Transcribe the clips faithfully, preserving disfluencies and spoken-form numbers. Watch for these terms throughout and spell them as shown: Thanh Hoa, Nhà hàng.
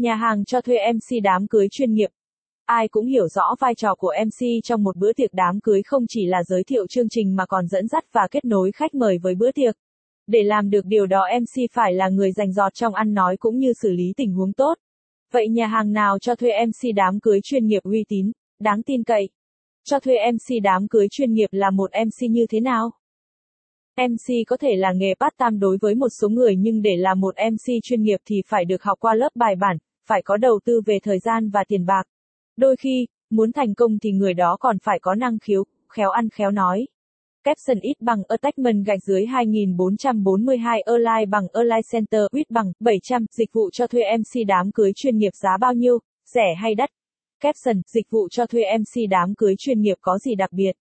Nhà hàng cho thuê em xê đám cưới chuyên nghiệp. Ai cũng hiểu rõ vai trò của em xê trong một bữa tiệc đám cưới, không chỉ là giới thiệu chương trình mà còn dẫn dắt và kết nối khách mời với bữa tiệc. Để làm được điều đó, em xê phải là người rành rọt trong ăn nói cũng như xử lý tình huống tốt. Vậy nhà hàng nào cho thuê em xê đám cưới chuyên nghiệp uy tín, đáng tin cậy? Cho thuê em xê đám cưới chuyên nghiệp là một em xê như thế nào? em xê có thể là nghề part-time đối với một số người, nhưng để là một em xê chuyên nghiệp thì phải được học qua lớp bài bản, phải có đầu tư về thời gian và tiền bạc. Đôi khi, muốn thành công thì người đó còn phải có năng khiếu, khéo ăn khéo nói. Caption ít bằng attachment gạch dưới hai nghìn bốn trăm bốn mươi hai online bằng online center ít bằng bảy trăm. Dịch vụ cho thuê em xê đám cưới chuyên nghiệp giá bao nhiêu, rẻ hay đắt? Caption, dịch vụ cho thuê em xê đám cưới chuyên nghiệp có gì đặc biệt?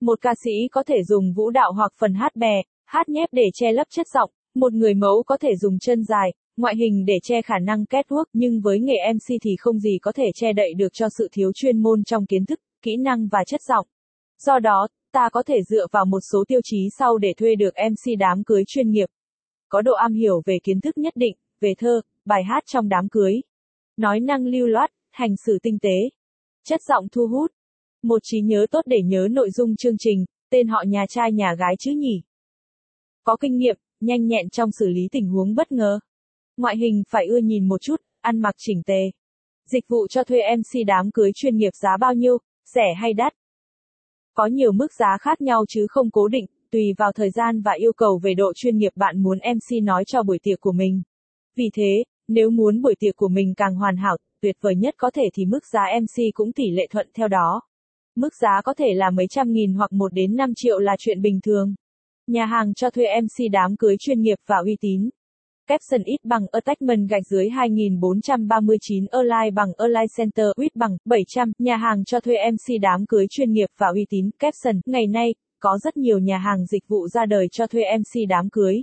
Một ca sĩ có thể dùng vũ đạo hoặc phần hát bè, hát nhép để che lấp chất giọng. Một người mẫu có thể dùng chân dài, ngoại hình để che khả năng catwalk. Nhưng với nghề em xê thì không gì có thể che đậy được cho sự thiếu chuyên môn trong kiến thức, kỹ năng và chất giọng. Do đó, ta có thể dựa vào một số tiêu chí sau để thuê được em xê đám cưới chuyên nghiệp. Có độ am hiểu về kiến thức nhất định, về thơ, bài hát trong đám cưới. Nói năng lưu loát, hành xử tinh tế. Chất giọng thu hút. Một trí nhớ tốt để nhớ nội dung chương trình, tên họ nhà trai nhà gái chứ nhỉ. Có kinh nghiệm, nhanh nhẹn trong xử lý tình huống bất ngờ. Ngoại hình phải ưa nhìn một chút, ăn mặc chỉnh tề. Dịch vụ cho thuê em xê đám cưới chuyên nghiệp giá bao nhiêu, rẻ hay đắt? Có nhiều mức giá khác nhau chứ không cố định, tùy vào thời gian và yêu cầu về độ chuyên nghiệp bạn muốn em xê nói cho buổi tiệc của mình. Vì thế, nếu muốn buổi tiệc của mình càng hoàn hảo, tuyệt vời nhất có thể thì mức giá em xê cũng tỷ lệ thuận theo đó. Mức giá có thể là mấy trăm nghìn hoặc một đến năm triệu là chuyện bình thường. Nhà hàng cho thuê em xê đám cưới chuyên nghiệp và uy tín. Caption ít bằng attachment gạch dưới hai nghìn bốn trăm ba mươi chín online bằng online center ít bằng bảy trăm. Nhà hàng cho thuê em xê đám cưới chuyên nghiệp và uy tín. Caption, ngày nay, có rất nhiều nhà hàng dịch vụ ra đời cho thuê em xê đám cưới.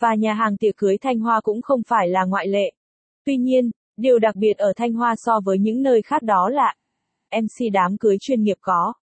Và nhà hàng tiệc cưới Thanh Hoa cũng không phải là ngoại lệ. Tuy nhiên, điều đặc biệt ở Thanh Hoa so với những nơi khác đó là em xê đám cưới chuyên nghiệp có